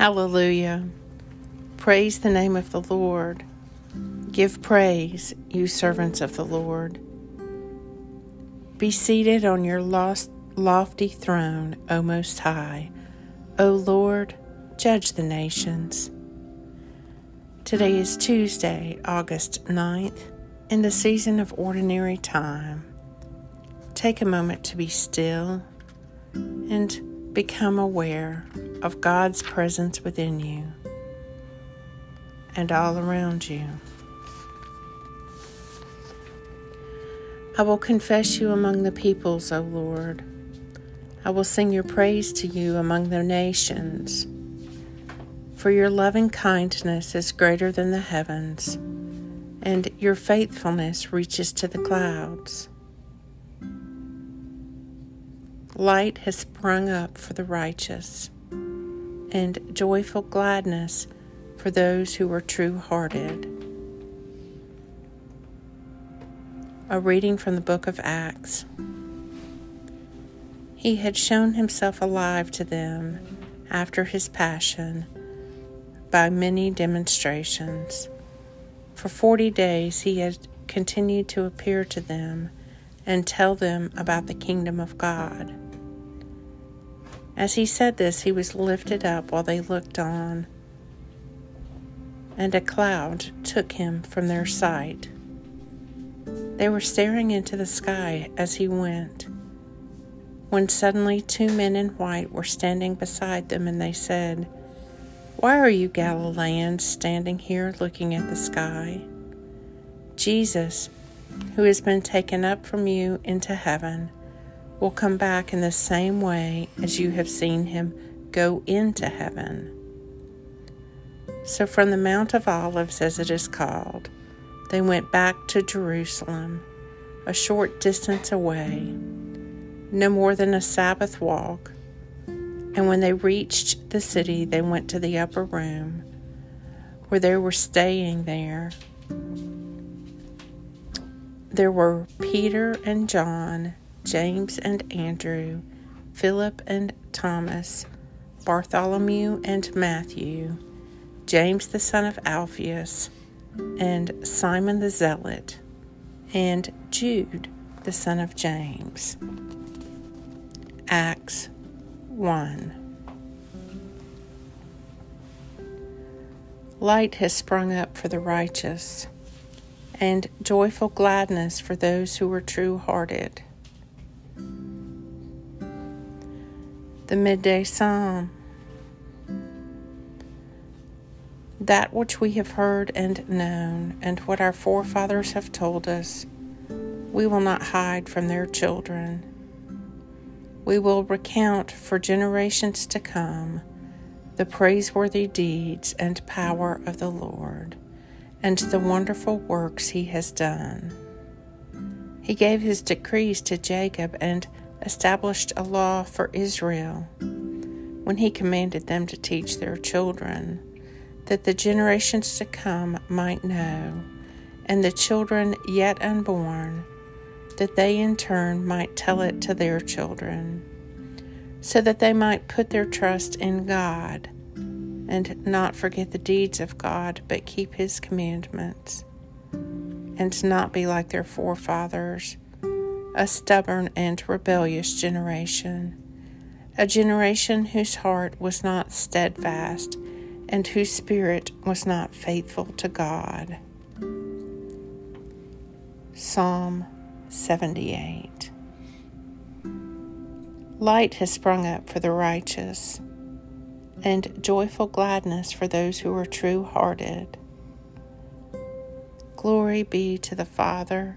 Hallelujah. Praise the name of the Lord. Give praise, you servants of the Lord. Be seated on your lofty throne, O Most High. O Lord, judge the nations. Today is Tuesday, August 9th, in the season of ordinary time. Take a moment to be still and become aware of God's presence within you and all around you. I will confess you among the peoples, O Lord. I will sing your praise to you among the nations. For your loving kindness is greater than the heavens, and your faithfulness reaches to the clouds. Light has sprung up for the righteous, and joyful gladness for those who are true-hearted. A reading from the book of Acts. He had shown himself alive to them after his passion by many demonstrations. For 40 days he had continued to appear to them and tell them about the kingdom of God. As he said this, he was lifted up while they looked on, and a cloud took him from their sight. They were staring into the sky as he went, when suddenly 2 men in white were standing beside them, and they said, "Why are you Galileans standing here looking at the sky? Jesus, who has been taken up from you into heaven, will come back in the same way as you have seen him go into heaven." So from the Mount of Olives, as it is called, they went back to Jerusalem, a short distance away, no more than a Sabbath walk. And when they reached the city, they went to the upper room, where they were staying there. There were Peter and John, James and Andrew, Philip and Thomas, Bartholomew and Matthew, James the son of Alphaeus, and Simon the Zealot, and Jude, the son of James. Acts 1. Light has sprung up for the righteous, and joyful gladness for those who are true-hearted. The Midday Psalm. That which we have heard and known, and what our forefathers have told us, we will not hide from their children. We will recount for generations to come the praiseworthy deeds and power of the Lord, and the wonderful works he has done. He gave his decrees to Jacob and established a law for Israel, when he commanded them to teach their children, that the generations to come might know, and the children yet unborn, that they in turn might tell it to their children, so that they might put their trust in God, and not forget the deeds of God, but keep his commandments, and not be like their forefathers, a stubborn and rebellious generation, a generation whose heart was not steadfast, and whose spirit was not faithful to God. Psalm 78. Light has sprung up for the righteous, and joyful gladness for those who are true-hearted. Glory be to the Father,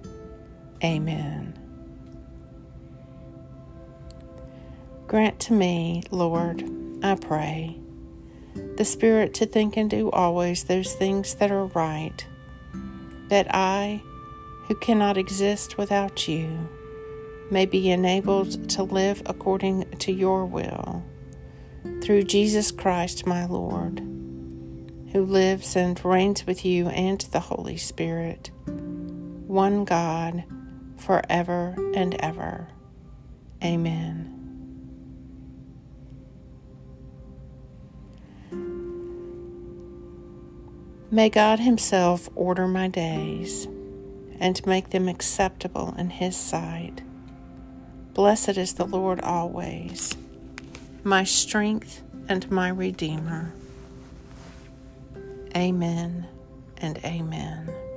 Amen. Grant to me, Lord, I pray, the Spirit to think and do always those things that are right, that I, who cannot exist without you, may be enabled to live according to your will, through Jesus Christ my Lord, who lives and reigns with you and the Holy Spirit, one God, forever and ever. Amen. May God Himself order my days and make them acceptable in His sight. Blessed is the Lord always, my strength and my Redeemer. Amen and amen.